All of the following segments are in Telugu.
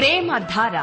ప్రేమధార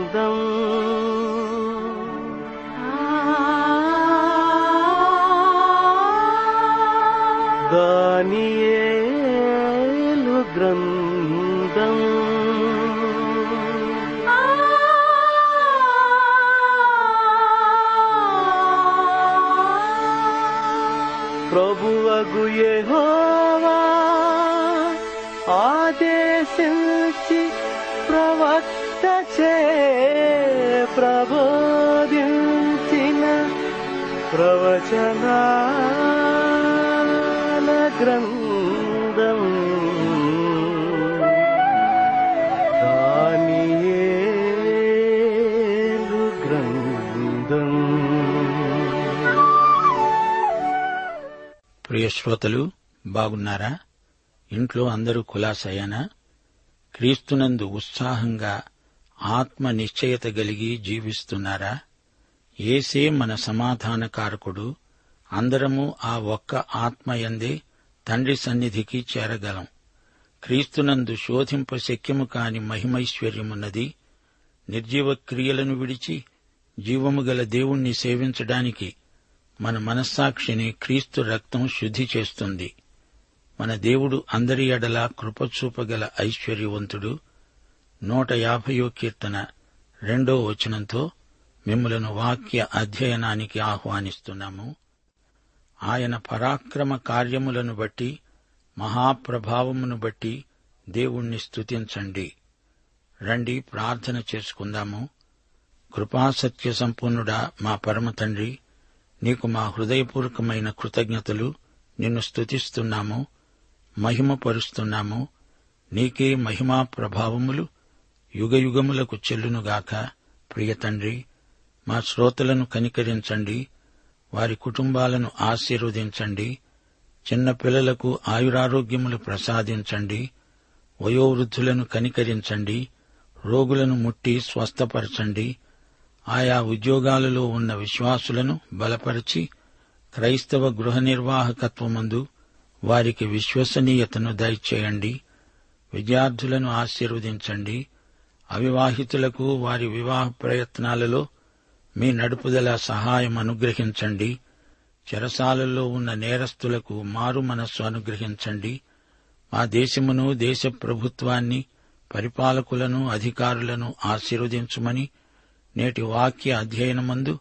దానియేలు గ్రంథం ప్రభువగు యెహోవా ఆదేశించి ప్రవక్తచే ప్రబోధించిన ప్రవచనా గ్రంథం దానియేలు గ్రంథం. ప్రియ శ్రోతలు, బాగున్నారా? ఇంట్లో అందరూ కులాసయ్యానా? క్రీస్తునందు ఉత్సాహంగా ఆత్మ నిశ్చయత కలిగి జీవిస్తున్నారా? యేసే మన సమాధానకారకుడు. అందరము ఆ ఒక్క ఆత్మయందే తండ్రి సన్నిధికి చేరగలం. క్రీస్తునందు శోధింప శక్యము కాని మహిమైశ్వర్యమున్నది. నిర్జీవ క్రియలను విడిచి జీవము గల దేవుణ్ణి సేవించడానికి మన మనస్సాక్షిని క్రీస్తు రక్తం శుద్ధి చేస్తుంది. మన దేవుడు అందరి ఎడల కృపచూపగల ఐశ్వర్యవంతుడు. 150వ కీర్తన 2వ వచనంతో మిమ్ములను వాక్య అధ్యయనానికి ఆహ్వానిస్తున్నాము. ఆయన పరాక్రమ కార్యములను బట్టి, మహాప్రభావమును బట్టి దేవుణ్ణి స్తుతించండి. రండి ప్రార్థన చేసుకుందాము. కృపాసత్య సంపూర్ణుడా మా పరమ తండ్రి, నీకు మా హృదయపూర్వకమైన కృతజ్ఞతలు. నిన్ను స్తుతిస్తున్నాము, మహిమపరుస్తున్నాము. నీకే మహిమా ప్రభావములు యుగయుగములకు చెల్లునుగాక. ప్రియ తండ్రి, మా శ్రోతలను కనికరించండి, వారి కుటుంబాలను ఆశీర్వదించండి. చిన్నపిల్లలకు ఆయురారోగ్యములు ప్రసాదించండి. వయోవృద్ధులను కనికరించండి. రోగులను ముట్టి స్వస్థపరచండి. ఆయా ఉద్యోగాలలో ఉన్న విశ్వాసులను బలపరిచి క్రైస్తవ గృహ నిర్వాహకత్వమందు వారికి విశ్వసనీయతను దయచేయండి. విద్యార్థులను ఆశీర్వదించండి. అవివాహితులకు వారి వివాహ ప్రయత్నాలలో మీ నడుపుదల సహాయం అనుగ్రహించండి. చెరసాలలో ఉన్న నేరస్తులకు మారు మనస్సు అనుగ్రహించండి. మా దేశమును, దేశ ప్రభుత్వాన్ని, పరిపాలకులను, అధికారులను ఆశీర్వదించుమని నేటి వాక్య అధ్యయనమందు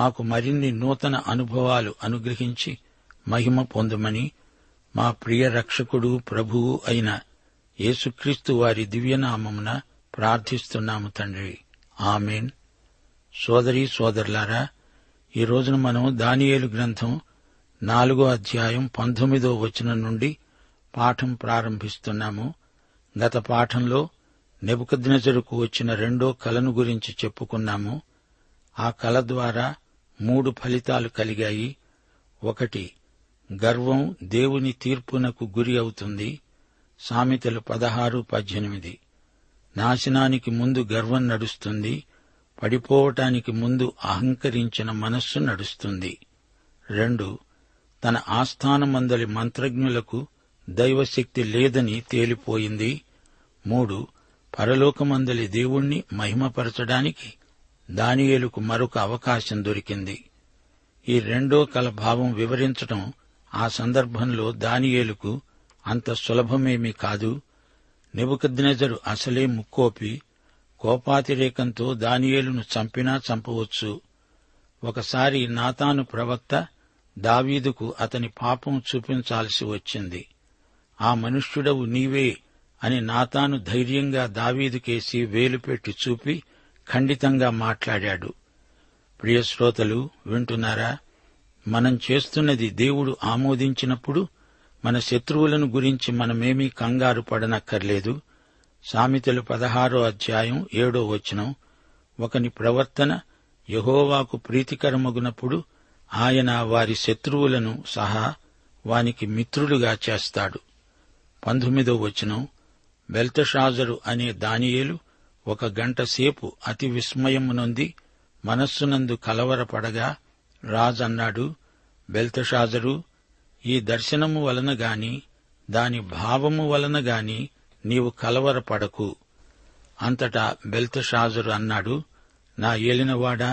మాకు మరిన్ని నూతన అనుభవాలు అనుగ్రహించి మహిమ పొందమని మా ప్రియ రక్షకుడు ప్రభువు అయిన యేసుక్రీస్తు వారి దివ్యనామమున ప్రార్థిస్తున్నాము తండ్రి. ఆమెన్. సోదరీ సోదరులారా, ఈ రోజున మనం దానియేలు గ్రంథం 4వ అధ్యాయం 19వ వచనం నుండి పాఠం ప్రారంభిస్తున్నాము. గత పాఠంలో నెబుకద్నెజరుకు వచ్చిన 2వ కలను గురించి చెప్పుకున్నాము. ఆ కల ద్వారా 3 ఫలితాలు కలిగాయి. 1, గర్వం దేవుని తీర్పునకు గురి అవుతుంది. సామెతలు 16:18. నాశనానికి ముందు గర్వం నడుస్తుంది. పడిపోవటానికి ముందు అహంకరించిన మనస్సు నడుస్తుంది. 2, తన ఆస్థానమందలి మంత్రజ్ఞులకు దైవశక్తి లేదని తేలిపోయింది. 3, పరలోకమందలి దేవుణ్ణి మహిమపరచడానికి దానియేలుకు మరొక అవకాశం దొరికింది. ఈ 2వ కల భావం వివరించడం ఆ సందర్భంలో దానియేలుకు అంత సులభమేమీ కాదు. నెబుకద్నెజరు అసలే ముక్కోపి. కోపాతిరేకంతో దానియేలును చంపినా చంపవచ్చు. ఒకసారి నాతాను ప్రవక్త దావీదుకు అతని పాపం చూపించాల్సి వచ్చింది. ఆ మనుష్యుడవు నీవే అని నాతాను ధైర్యంగా దావీదుకేసి వేలుపెట్టి చూపి ఖండితంగా మాట్లాడాడు. ప్రియ శ్రోతలు, వింటున్నారా? మనం చేస్తున్నది దేవుడు ఆమోదించినప్పుడు మన శత్రువులను గురించి మనమేమీ కంగారు పడనక్కర్లేదు. సామెతలు 16:7 ఒకని ప్రవర్తన యెహోవాకు ప్రీతికరమగునప్పుడు ఆయన వారి శత్రువులను సహా వానికి మిత్రులుగా చేస్తాడు. 19 బెల్తషాజరు అనే దానియేలు 1 గంటసేపు అతి విస్మయము నొంది మనస్సునందు కలవరపడగా రాజన్నాడు, బెల్తషాజరు, ఈ దర్శనము వలన గాని దాని భావము వలన గాని నీవు కలవరపడకు. అంతటా బెల్తషాజరు అన్నాడు, నా ఏలినవాడా,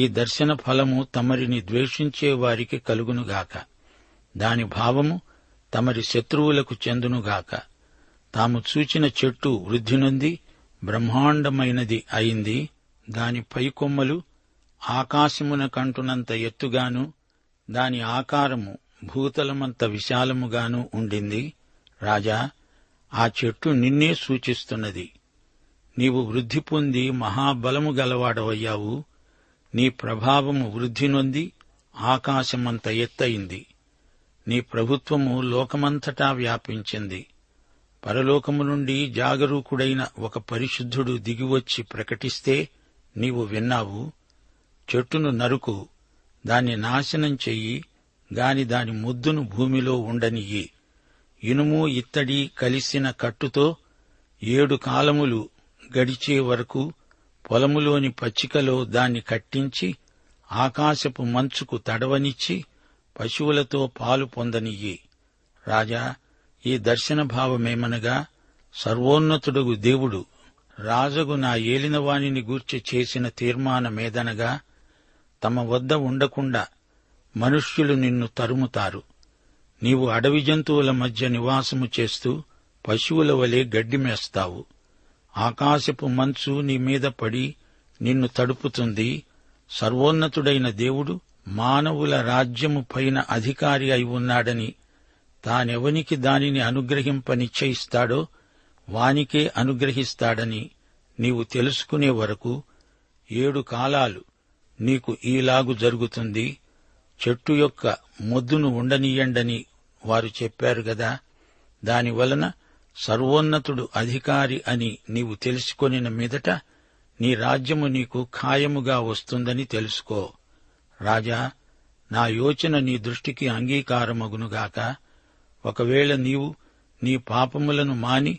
ఈ దర్శన ఫలము తమరిని ద్వేషించే వారికి కలుగునుగాక, దాని భావము తమరి శత్రువులకు చెందునుగాక. తాము చూచిన చెట్టు వృద్ధి నొంది బ్రహ్మాండమైనది అయింది, దాని పైకొమ్మలు ఆకాశమున కంటునంత ఎత్తుగాను దాని ఆకారము భూతలమంత విశాలముగాను ఉండింది. రాజా, ఆ చెట్టు నిన్నే సూచిస్తున్నది. నీవు వృద్ధి పొంది మహాబలము గలవాడవయ్యావు, నీ ప్రభావము వృద్ధి నొంది ఆకాశమంత ఎత్తయింది, నీ ప్రభుత్వము లోకమంతటా వ్యాపించింది. పరలోకము నుండి జాగరూకుడైన ఒక పరిశుద్ధుడు దిగివచ్చి ప్రకటిస్తే నీవు విన్నావు, చెట్టును నరుకు, దాన్ని నాశనం చెయ్యి, గాని దాని ముద్దును భూమిలో ఉండనియ్యి. ఇనుము ఇత్తడి కలిసిన కట్టుతో 7 కాలములు గడిచే వరకు పొలములోని పచ్చికలో దాన్ని కట్టించి ఆకాశపు మంచుకు తడవనిచ్చి పశువులతో పాలు పొందనియ్యి. రాజా, ఈ దర్శన భావమేమనగా సర్వోన్నతుడగు దేవుడు రాజగు నా ఏలినవాణిని గూర్చి చేసిన తీర్మానమేదనగా, తమ వద్ద ఉండకుండా మనుష్యులు నిన్ను తరుముతారు, నీవు అడవి జంతువుల మధ్య నివాసము చేస్తూ పశువుల వలె గడ్డిమేస్తావు. ఆకాశపు మంచు నీ మీద పడి నిన్ను తడుపుతుంది. సర్వోన్నతుడైన దేవుడు మానవుల రాజ్యము పైన అధికారి అయి ఉన్నాడని, తానెవనికి దానిని అనుగ్రహింప నిశ్చయిస్తాడో వానికే అనుగ్రహిస్తాడని నీవు తెలుసుకునే వరకు 7 కాలాలు నీకు ఈలాగు జరుగుతుంది, చెట్టు యొక్క మొద్దును ఉండనీయండని వారు చెప్పారు గదా. దానివలన సర్వోన్నతుడు అధికారి అని నీవు తెలుసుకొనిన మీదట నీ రాజ్యము నీకు ఖాయముగా వస్తుందని తెలుసుకో. రాజా, నా యోచన నీ దృష్టికి అంగీకారమగునుగాక. ఒకవేళ నీవు నీ పాపములను మాని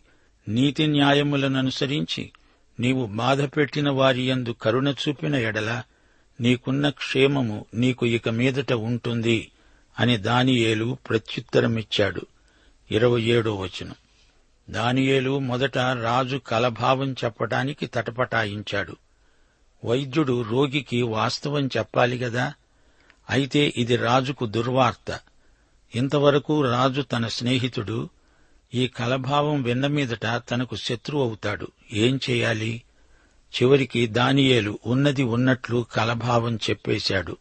నీతి న్యాయములననుసరించి నీవు బాధపెట్టిన వారియందు కరుణ చూపిన ఎడల నీకున్న క్షేమము నీకు ఇక మీదట ఉంటుంది అని దానియేలు ప్రత్యుత్తరమిచ్చాడు. 27 దానియేలు మొదట రాజు కలభావం చెప్పటానికి తటపటాయించాడు. వైద్యుడు రోగికి వాస్తవం చెప్పాలి గదా. అయితే ఇది రాజుకు దుర్వార్త. ఇంతవరకు రాజు తన స్నేహితుడు, ఈ కలభావం విన్నమీదట తనకు శత్రువు అవుతాడు. ఏం చేయాలి? చివరికి దానియేలు ఉన్నది ఉన్నట్లు కలభావం చెప్పేశాడు.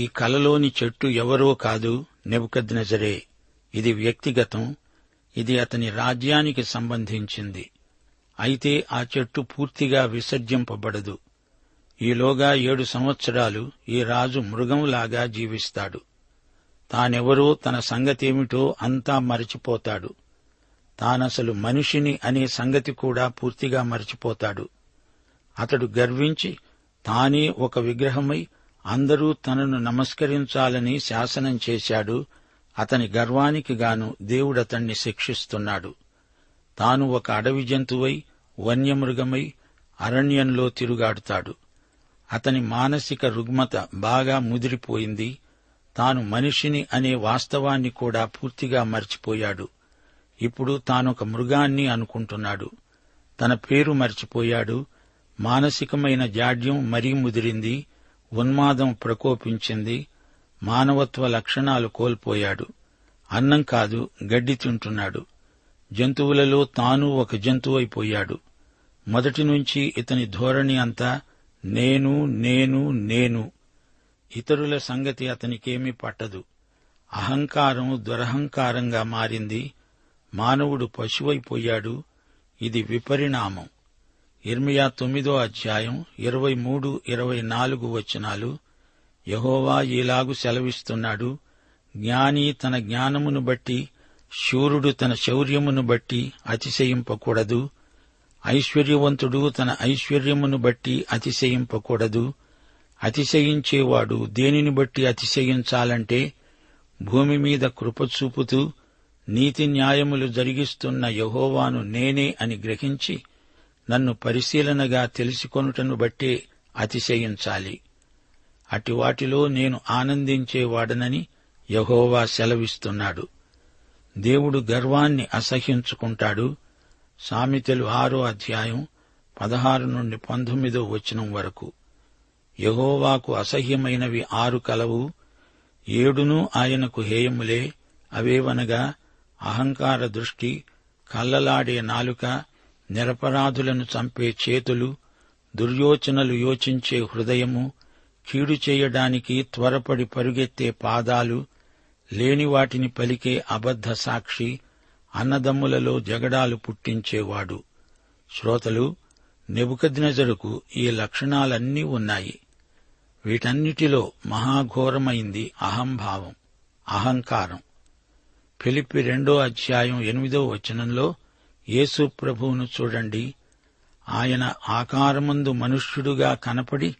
ఈ కలలోని చెట్టు ఎవరో కాదు, నెబుకద్నెజరే. ఇది వ్యక్తిగతం, ఇది అతని రాజ్యానికి సంబంధించింది. అయితే ఆ చెట్టు పూర్తిగా విసర్జింపబడదు. ఈలోగా 7 సంవత్సరాలు ఈ రాజు మృగంలాగా జీవిస్తాడు. తానెవరో తన సంగతేమిటో అంతా మరచిపోతాడు. తానసలు మనిషిని అనే సంగతి కూడా పూర్తిగా మరచిపోతాడు. అతడు గర్వించి తానే ఒక విగ్రహమై అందరూ తనను నమస్కరించాలని శాసనం చేశాడు. అతని గర్వానికి గాను దేవుడతణ్ణి శిక్షిస్తున్నాడు. తాను ఒక అడవి జంతువై వన్యమృగమై అరణ్యంలో తిరుగాడుతాడు. అతని మానసిక రుగ్మత బాగా ముదిరిపోయింది. తాను మనిషిని అనే వాస్తవాన్ని కూడా పూర్తిగా మర్చిపోయాడు. ఇప్పుడు తానొక మృగాన్ని అనుకుంటున్నాడు. తన పేరు మర్చిపోయాడు. మానసికమైన జాడ్యం మరీ ముదిరింది. ఉన్మాదం ప్రకోపించింది. మానవత్వ లక్షణాలు కోల్పోయాడు. అన్నం కాదు, గడ్డి తింటున్నాడు. జంతువులలో తాను ఒక జంతువైపోయాడు. మొదటి నుంచి ఇతని ధోరణి అంతా నేను నేను నేను. ఇతరుల సంగతి అతనికేమీ పట్టదు. అహంకారం దురహంకారంగా మారింది. మానవుడు పశువైపోయాడు. ఇది విపరిణామం. 29:23-24 యెహోవా ఈలాగు సెలవిస్తున్నాడు, జ్ఞాని తన జ్ఞానమును బట్టి, శూరుడు తన శౌర్యమును బట్టి అతిశయింపకూడదు. ఐశ్వర్యవంతుడు తన ఐశ్వర్యమును బట్టి అతిశయింపకూడదు. అతిశయించేవాడు దేనిని బట్టి అతిశయించాలంటే భూమి మీద కృపచూపుతూ నీతి న్యాయములు జరిగిస్తున్న యెహోవాను నేనే అని గ్రహించి నన్ను పరిశీలనగా తెలుసుకొనుటను బట్టే అతిశయించాలి. అటివాటిలో నేను ఆనందించేవాడనని యెహోవా సెలవిస్తున్నాడు. దేవుడు గర్వాన్ని అసహించుకుంటాడు. సామెతలు 6:16-19 వరకు. యెహోవాకు అసహ్యమైనవి 6 కలవు. 7 ఆయనకు హేయములే. అవేవనగా అహంకార దృష్టి, కళ్ళలాడే నాలుక, నిరపరాధులను చంపే చేతులు, దుర్యోచనలు యోచించే హృదయము, కీడు చేయడానికి త్వరపడి పరుగెత్తే పాదాలు, లేనివాటిని పలికే అబద్ధ సాక్షి, అన్నదమ్ములలో జగడాలు పుట్టించేవాడు. శ్రోతలు, నెబుకద్నెజరుకు ఈ లక్షణాలన్నీ ఉన్నాయి. వీటన్నిటిలో మహాఘోరమైంది అహంభావం, అహంకారం. ఫిలిప్పి 2:8 యేసు ప్రభువును చూడండి. ఆయన ఆకారమందు మనుష్యుడుగా కనపడి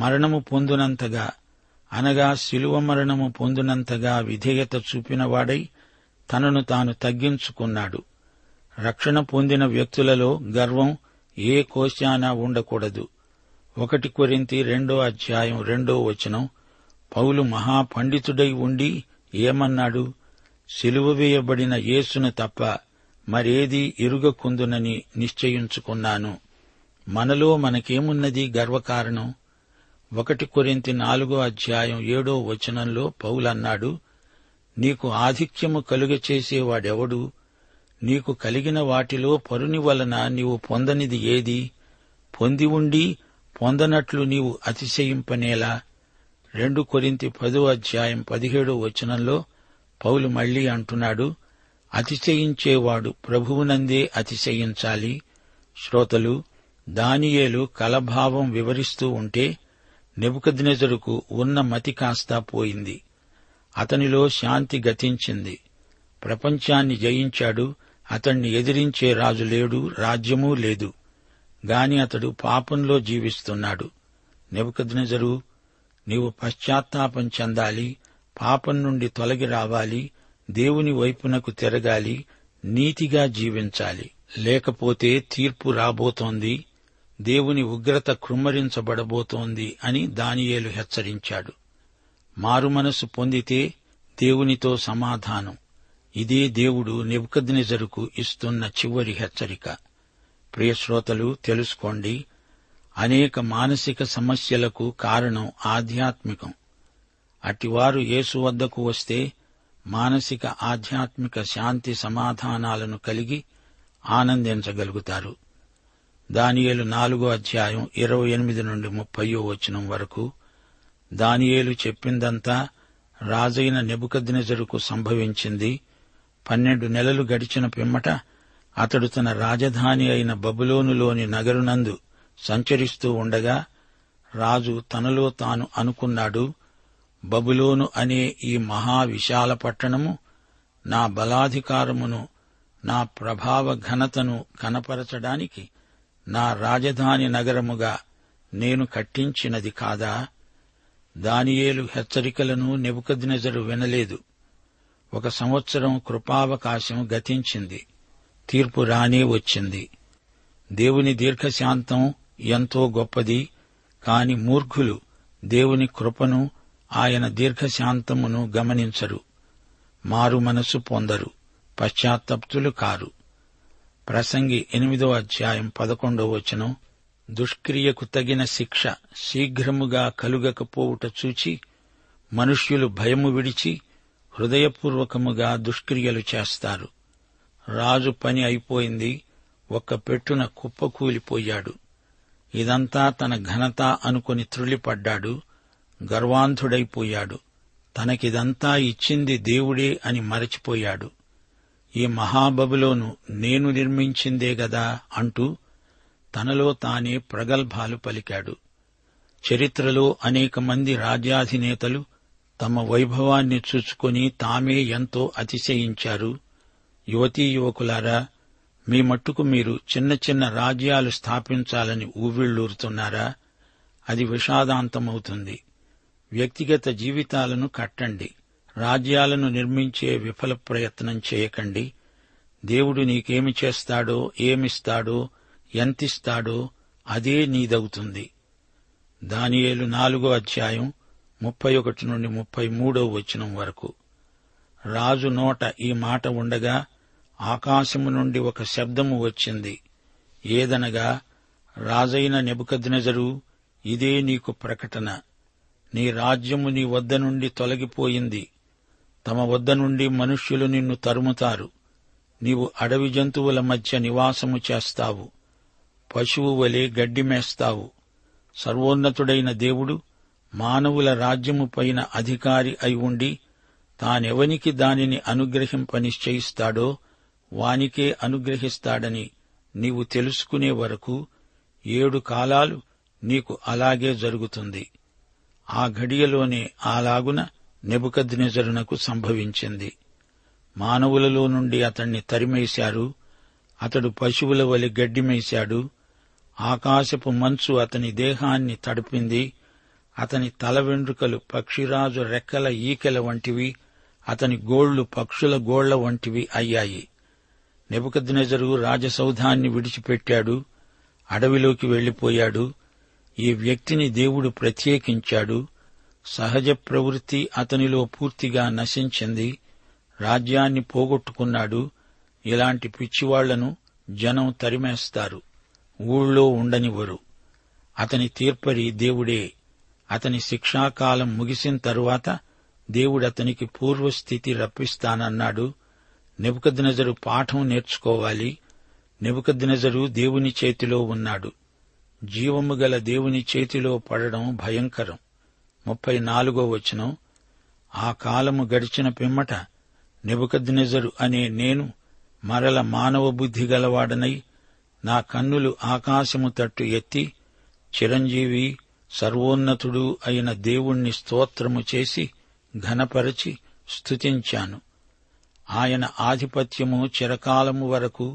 మరణము పొందునంతగా, అనగా శిలువ మరణము పొందునంతగా విధేయత చూపినవాడై తనను తాను తగ్గించుకున్నాడు. రక్షణ పొందిన వ్యక్తులలో గర్వం ఏ కోశానా ఉండకూడదు. 1 Corinthians 2:2 పౌలు మహాపండితుడై ఉండి ఏమన్నాడు? శిలువ వేయబడిన యేసును తప్ప మరేదీ ఇరుగకుందునని నిశ్చయించుకున్నాను. మనలో మనకేమున్నది గర్వకారణం? 1 Corinthians 4:7 పౌలన్నాడు, నీకు ఆధిక్యము కలుగచేసేవాడెవడు? నీకు కలిగిన వాటిలో పరుని వలన నీవు పొందనిది ఏది? పొంది ఉండి పొందనట్లు నీవు అతిశయింపనేలా? 2 Corinthians 10:17 పౌలు మళ్లీ అంటున్నాడు, అతిశయించేవాడు ప్రభువునందే అతిశయించాలి. శ్రోతలు, దానియేలు కలభావం వివరిస్తూ ఉంటే నెబుకద్నెజరుకు ఉన్న మతి కాస్తా పోయింది. అతనిలో శాంతి గతించింది. ప్రపంచాన్ని జయించాడు. అతణ్ణి ఎదిరించే రాజు లేడు, రాజ్యమూ లేదు. గాని అతడు పాపంలో జీవిస్తున్నాడు. నెబుకద్నెజరు, నీవు పశ్చాత్తాపం చెందాలి, పాపం నుండి తొలగి రావాలి, దేవుని వైపునకు తిరగాలి, నీతిగా జీవించాలి. లేకపోతే తీర్పు రాబోతోంది, దేవుని ఉగ్రత కుమ్మరించబడబోతోంది అని దానియేలు హెచ్చరించాడు. మారుమనసు పొందితే దేవునితో సమాధానం. ఇదే దేవుడు నెబుకద్నెజరుకు ఇస్తున్న చివరి హెచ్చరిక. ప్రియశ్రోతలు, తెలుసుకోండి, అనేక మానసిక సమస్యలకు కారణం ఆధ్యాత్మికం. అటివారు యేసు వద్దకు వస్తే మానసిక ఆధ్యాత్మిక శాంతి సమాధానాలను కలిగి ఆనందించగలుగుతారు. దానియేలు 4:28-30 వరకు. దానియేలు చెప్పిందంతా రాజైన నెబుకద్నెజరుకు సంభవించింది. 12 నెలలు గడిచిన పిమ్మట అతడు తన రాజధాని అయిన బబులోనులోని నగరునందు సంచరిస్తూ ఉండగా రాజు తనలో తాను అనుకున్నాడు, బబులోను అనే ఈ మహావిశాల పట్టణము నా బలాధికారమును, నా ప్రభావ ఘనతను కనపరచడానికి నా రాజధాని నగరముగా నేను కట్టించినది కాదా? దానియేలు హెచ్చరికలను నెబుకద్నెజరు వినలేదు. 1 సంవత్సరం కృపావకాశం గతించింది. తీర్పు రానే వచ్చింది. దేవుని దీర్ఘశాంతం ఎంతో గొప్పది. కాని మూర్ఖులు దేవుని కృపను, ఆయన దీర్ఘశాంతమును గమనించరు, మారు మనసు పొందరు, పశ్చాత్తప్తులు కారు. ప్రసంగి 8:11 దుష్క్రియకు తగిన శిక్ష శీఘ్రముగా కలుగకపోవుట చూచి మనుష్యులు భయము విడిచి హృదయపూర్వకముగా దుష్క్రియలు చేస్తారు. రాజు పని అయిపోయింది. ఒక్క పెట్టున కుప్పకూలిపోయాడు. ఇదంతా తన ఘనత అనుకుని త్రుళ్ళిపడ్డాడు. గర్వాంధుడైపోయాడు. తనకిదంతా ఇచ్చింది దేవుడే అని మరచిపోయాడు. ఈ మహాబబులోను నేను నిర్మించిందే గదా అంటూ తనలో తానే ప్రగల్భాలు పలికాడు. చరిత్రలో అనేక మంది రాజ్యాధినేతలు తమ వైభవాన్ని చూచుకుని తామే ఎంతో అతిశయించారు. యువతీ యువకులారా, మీ మట్టుకు మీరు చిన్న చిన్న రాజ్యాలు స్థాపించాలని ఊవిళ్ళూరుతున్నారా? అది విషాదాంతమవుతుంది. వ్యక్తిగత జీవితాలను కట్టండి, రాజ్యాలను నిర్మించే విఫల ప్రయత్నం చేయకండి. దేవుడు నీకేమి చేస్తాడో, ఏమిస్తాడో, ఎంతిస్తాడో అదే నీదవుతుంది. దానియేలు 4వ అధ్యాయం 31 నుండి 33వ వచనం వరకు. రాజు నోట ఈ మాట ఉండగా ఆకాశము నుండి ఒక శబ్దము వచ్చింది. ఏదనగా, రాజైన నెబుకద్నెజరు, ఇదే నీకు ప్రకటన. నీ రాజ్యము నీ వద్ద నుండి తొలగిపోయింది. తమ వద్ద నుండి మనుష్యులు నిన్ను తరుముతారు. నీవు అడవి జంతువుల మధ్య నివాసము చేస్తావు. పశువు వలె గడ్డి మేస్తావు. సర్వోన్నతుడైన దేవుడు మానవుల రాజ్యము పైన అధికారి అయి ఉండి తానెవనికి దానిని అనుగ్రహింపనిశ్చయిస్తాడో వానికే అనుగ్రహిస్తాడని నీవు తెలుసుకునే వరకు 7 కాలాలు నీకు అలాగే జరుగుతుంది. ఆ ఘడియలోనే అలాగున నెబుకద్నెజరునకు సంభవించింది. మానవులలో నుండి అతణ్ణి తరిమేశారు. అతడు పశువుల వలె గడ్డిమేశాడు. ఆకాశపు మంచు అతని దేహాన్ని తడిపింది. అతని తల వెండ్రుకలు పక్షిరాజు రెక్కల ఈకెల వంటివి, అతని గోళ్లు పక్షుల గోళ్ల వంటివి అయ్యాయి. నెబుకద్నెజరు రాజసౌధాన్ని విడిచిపెట్టాడు, అడవిలోకి వెళ్లిపోయాడు. ఈ వ్యక్తిని దేవుడు ప్రత్యేకించాడు. సహజ ప్రవృత్తి అతనిలో పూర్తిగా నశించింది. రాజ్యాన్ని పోగొట్టుకున్నాడు. ఇలాంటి పిచ్చివాళ్లను జనం తరిమేస్తారు, ఊళ్ళో ఉండనివ్వరు. అతని తీర్పరి దేవుడే. అతని శిక్షాకాలం ముగిసిన తరువాత దేవుడతనికి పూర్వస్థితి రప్పిస్తానన్నాడు. నెబుకద్నెజరు పాఠం నేర్చుకోవాలి. నెబుకద్నెజరు దేవుని చేతిలో ఉన్నాడు. జీవము గల దేవుని చేతిలో పడడం భయంకరం. 34వ వచనం. ఆ కాలము గడిచిన పిమ్మట నెబుకద్నెజరు అనే నేను మరల మానవ బుద్ధి గలవాడనై నా కన్నులు ఆకాశము తట్టు ఎత్తి చిరంజీవి సర్వోన్నతుడు అయిన దేవుణ్ణి స్తోత్రము చేసి ఘనపరచి స్తుతించాను. ఆయన ఆధిపత్యము చిరకాలము వరకు,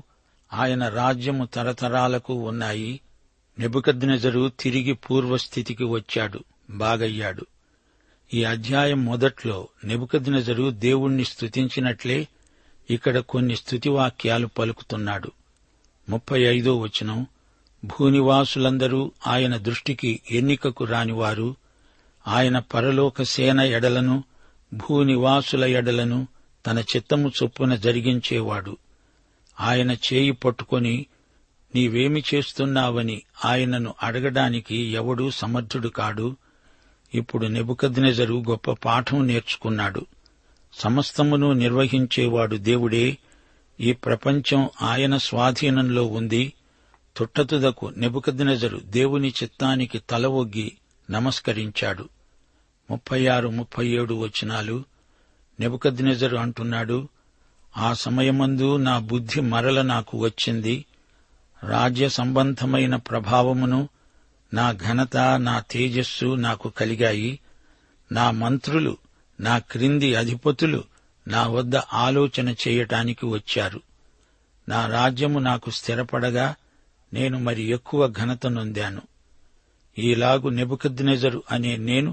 ఆయన రాజ్యము తరతరాలకు ఉన్నాయి. నెబుకద్నెజరు తిరిగి పూర్వస్థితికి వచ్చాడు, బాగయ్యాడు. ఈ అధ్యాయం మొదట్లో నెబుకద్నెజరు దేవుణ్ణి స్తుతించినట్లే ఇక్కడ కొన్ని స్తుతివాక్యాలు పలుకుతున్నాడు. 35వ వచనం. భూనివాసులందరూ ఆయన దృష్టికి ఎన్నికకు రానివారు. ఆయన పరలోక సేన ఎడలను భూనివాసుల ఎడలను తన చిత్తము చొప్పున జరిగించేవాడు. ఆయన చేయి పట్టుకొని నీవేమి చేస్తున్నావని ఆయనను అడగడానికి ఎవడూ సమర్థుడు కాడు. ఇప్పుడు నెబుకద్నెజరు గొప్ప పాఠం నేర్చుకున్నాడు. సమస్తమును నిర్వహించేవాడు దేవుడే. ఈ ప్రపంచం ఆయన స్వాధీనంలో ఉంది. తుట్టతుదకు నెబుకద్నెజరు దేవుని చిత్తానికి తల ఒగ్గి నమస్కరించాడు. 36, 37 వచనాలు. నెబుకద్నెజరు అంటున్నాడు, ఆ సమయమందు నా బుద్ధి మరల నాకు వచ్చింది. రాజ్య సంబంధమైన ప్రభావమును, నా ఘనత, నా తేజస్సు నాకు కలిగాయి. నా మంత్రులు, నా క్రింది అధిపతులు నా వద్ద ఆలోచన చేయటానికి వచ్చారు. నా రాజ్యము నాకు స్థిరపడగా నేను మరి ఎక్కువ ఘనత నొందాను. ఈలాగు నెబుకద్నెజరు అనే నేను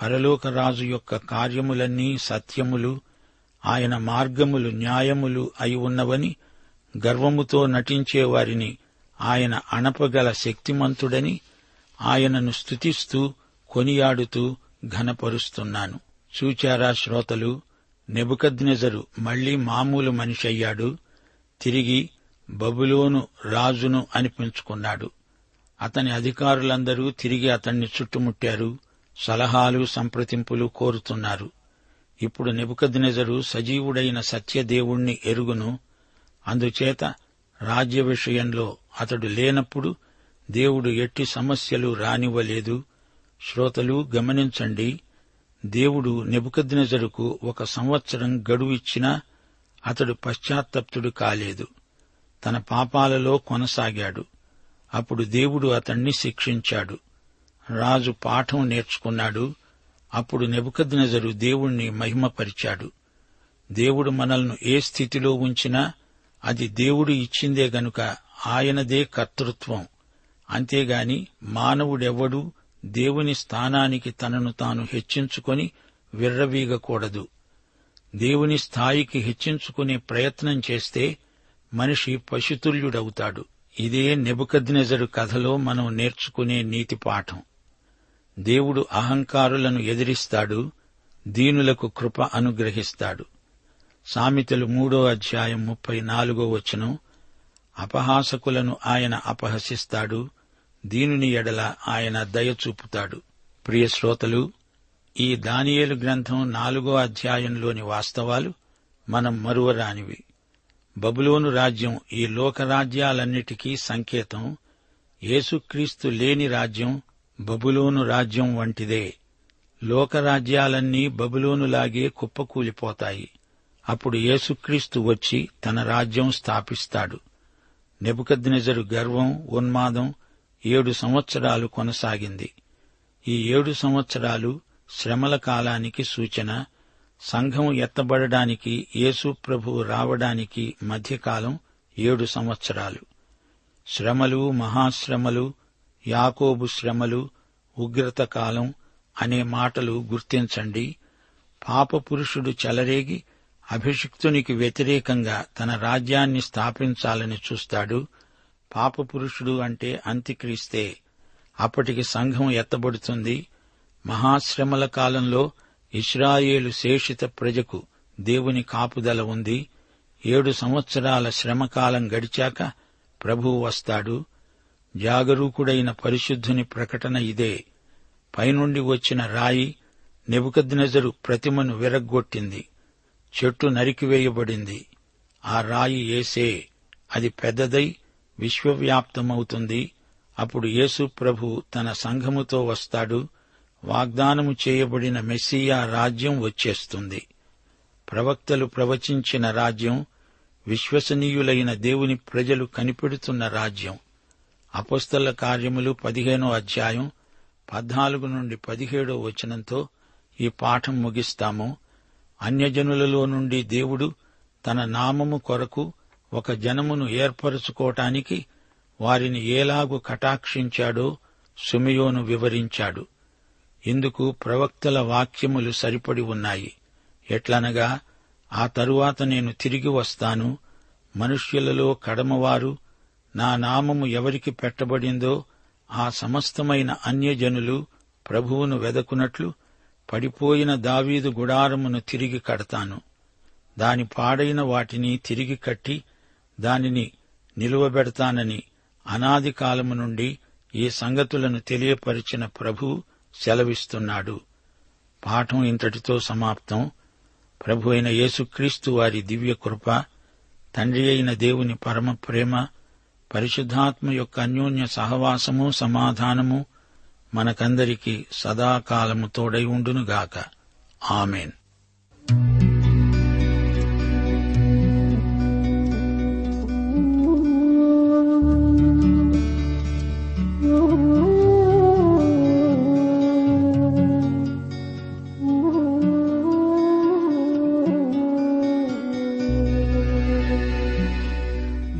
పరలోకరాజు యొక్క కార్యములన్నీ సత్యములు, ఆయన మార్గములు న్యాయములు అయి ఉన్నవని, గర్వముతో నటించేవారిని ఆయన అణపగల శక్తిమంతుడని ఆయనను స్తుతిస్తూ కొనియాడుతూ ఘనపరుస్తున్నాను. చూచారా శ్రోతలు, నెబుకద్నెజరు మళ్లీ మామూలు మనిషయ్యాడు. తిరిగి బబులోను రాజును అనిపించుకున్నాడు. అతని అధికారులందరూ తిరిగి అతన్ని చుట్టుముట్టారు, సలహాలు సంప్రదింపులు కోరుతున్నారు. ఇప్పుడు నెబుకద్నెజరు సజీవుడైన సత్యదేవుణ్ణి ఎరుగును. అందుచేత రాజ్య విషయంలో అతడు లేనప్పుడు దేవుడు ఎట్టి సమస్యలు రానివ్వలేదు. శ్రోతలు గమనించండి, దేవుడు నెబుకద్నెజరుకు 1 సంవత్సరం గడువిచ్చినా అతడు పశ్చాత్తప్తుడు కాలేదు. తన పాపాలలో కొనసాగాడు. అప్పుడు దేవుడు అతణ్ణి శిక్షించాడు. రాజు పాఠం నేర్చుకున్నాడు. అప్పుడు నెబుకద్నెజరు దేవుణ్ణి మహిమపరిచాడు. దేవుడు మనల్ని ఏ స్థితిలో ఉంచినా అది దేవుడు ఇచ్చిందే గనుక ఆయనదే కర్తృత్వం. అంతేగాని మానవుడెవ్వడూ దేవుని స్థానానికి తనను తాను హెచ్చించుకొని విర్రవీగకూడదు. దేవుని స్థాయికి హెచ్చించుకునే ప్రయత్నం చేస్తే మనిషి పశుతుల్యుడవుతాడు. ఇదే నెబుకద్నెజరు కథలో మనం నేర్చుకునే నీతి పాఠం. దేవుడు అహంకారులను ఎదిరిస్తాడు, దీనులకు కృప అనుగ్రహిస్తాడు. సామెతలు 3:34 అపహాసకులను ఆయన అపహసిస్తాడు, దీనుని ఎడల ఆయన దయచూపుతాడు. ప్రియ శ్రోతలు, ఈ దానియేలు గ్రంథం 4వ అధ్యాయంలోని వాస్తవాలు మనం మరువరానివి. బబులోను రాజ్యం ఈ లోకరాజ్యాలన్నిటికీ సంకేతం. యేసుక్రీస్తు లేని రాజ్యం బబులోను రాజ్యం వంటిదే. లోకరాజ్యాలన్నీ బబులోనులాగే కుప్పకూలిపోతాయి. అప్పుడు యేసుక్రీస్తు వచ్చి తన రాజ్యం స్థాపిస్తాడు. నెబుకద్నెజరు గర్వం, ఉన్మాదం 7 సంవత్సరాలు కొనసాగింది. ఈ 7 సంవత్సరాలు శ్రమల కాలానికి సూచన. సంఘం ఎత్తబడడానికి, యేసు ప్రభువు రావడానికి మధ్యకాలం 7 సంవత్సరాలు. శ్రమలు, మహాశ్రమలు, యాకోబు శ్రమలు, ఉగ్రత కాలం అనే మాటలు గుర్తించండి. పాపపురుషుడు చెలరేగి అభిషిక్తునికి వ్యతిరేకంగా తన రాజ్యాన్ని స్థాపించాలని చూస్తాడు. పాపపురుషుడు అంటే అంత్యక్రీస్తే. అప్పటికి సంఘం ఎత్తబడుతుంది. మహాశ్రమల కాలంలో ఇశ్రాయేలు శేషిత ప్రజకు దేవుని కాపుదల ఉంది. 7 సంవత్సరాల శ్రమకాలం గడిచాక ప్రభువు వస్తాడు. జాగరూకుడైన పరిశుద్ధుని ప్రకటన ఇదే. పైనుండి వచ్చిన రాయి నెబుకద్నెజరు ప్రతిమను విరగ్గొట్టింది. చెట్టు నరికివేయబడింది. ఆ రాయి యేసే. అది పెద్దదై విశ్వవ్యాప్తమవుతుంది. అప్పుడు యేసు ప్రభు తన సంఘముతో వస్తాడు. వాగ్దానము చేయబడిన మెస్సియా రాజ్యం వచ్చేస్తుంది. ప్రవక్తలు ప్రవచించిన రాజ్యం, విశ్వసనీయులైన దేవుని ప్రజలు కనిపెడుతున్న రాజ్యం. అపొస్తలుల కార్యములు 15వ అధ్యాయం 14-17 ఈ పాఠం ముగిస్తాము. అన్యజనులలో నుండి దేవుడు తన నామము కొరకు ఒక జనమును ఏర్పరచుకోవటానికి వారిని ఏలాగు కటాక్షించాడో షిమియోను వివరించాడు. ఇందుకు ప్రవక్తల వాక్యములు సరిపడి ఉన్నాయి. ఎట్లనగా, ఆ తరువాత నేను తిరిగి వస్తాను, మనుష్యులలో కడమవారు నా నామము ఎవరికి పెట్టబడిందో ఆ సమస్తమైన అన్యజనులు ప్రభువును వెదకునట్లు పడిపోయిన దావీదు గుడారమును తిరిగి కడతాను. దాని పాడైన వాటిని తిరిగి కట్టి దానిని నిలువబెడతానని అనాది కాలము నుండి ఈ సంగతులను తెలియపరిచిన ప్రభువు సెలవిస్తున్నాడు. పాఠం ఇంతటితో సమాప్తం. ప్రభు అయిన యేసుక్రీస్తు వారి దివ్య కృప, తండ్రి అయిన దేవుని పరమ ప్రేమ, పరిశుద్ధాత్మ యొక్క అన్యోన్య సహవాసము, సమాధానము మనకందరికీ సదాకాలము తోడై ఉండునుగాక. ఆమేన్.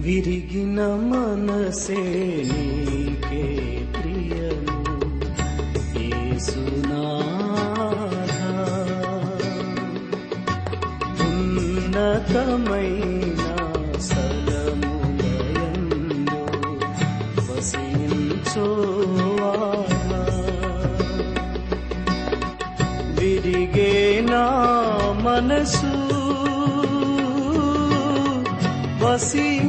విరిగిన మనసే నీకే ప్రియము యేసునాథా, ఉన్నతమైన స్థలములయందు వసించువాడా. విరిగే నా మనసు వసిం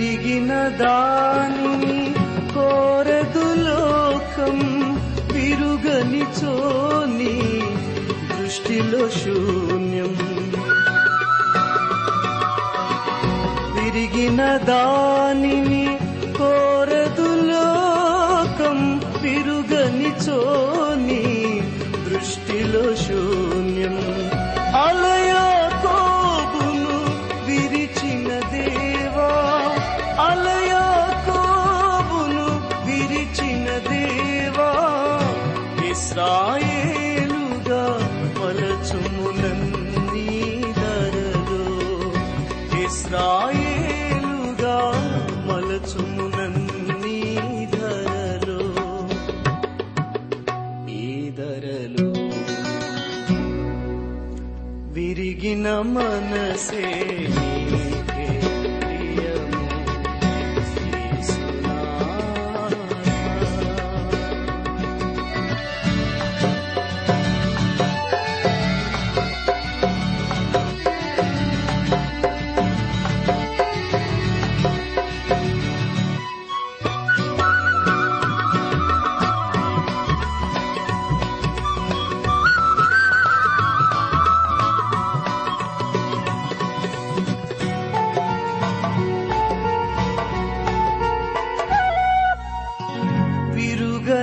ఎరిగిన దానిని కోరదు లోకం, విరుగని చోని దృష్టిలో శూన్యం. విరిగిన దానిని కోరదు లోకం, విరుగని చోని దృష్టిలో శూన్యం. ఇస్రాయేలుగా పలచుము నీ దరదో, ఇస్రాయేలుగా మలచుము నీ ధరలో, ఈ ధరలో. విరిగిన మనసే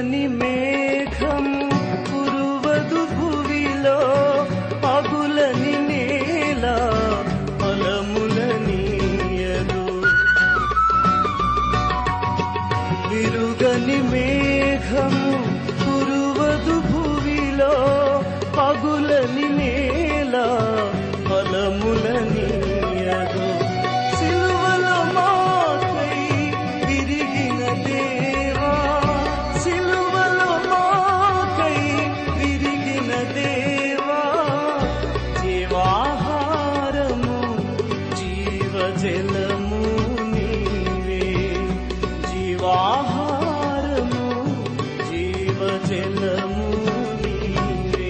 ని మేఘం కురువదు భువిలో, పగులని నేల ఫలములనీయదు. విరుగని మేఘం కురువదు భువిలో, పగులని నేల ఫలములనీయదు. జలము నీవే, జీవాహారము జీవ జలము నీవే.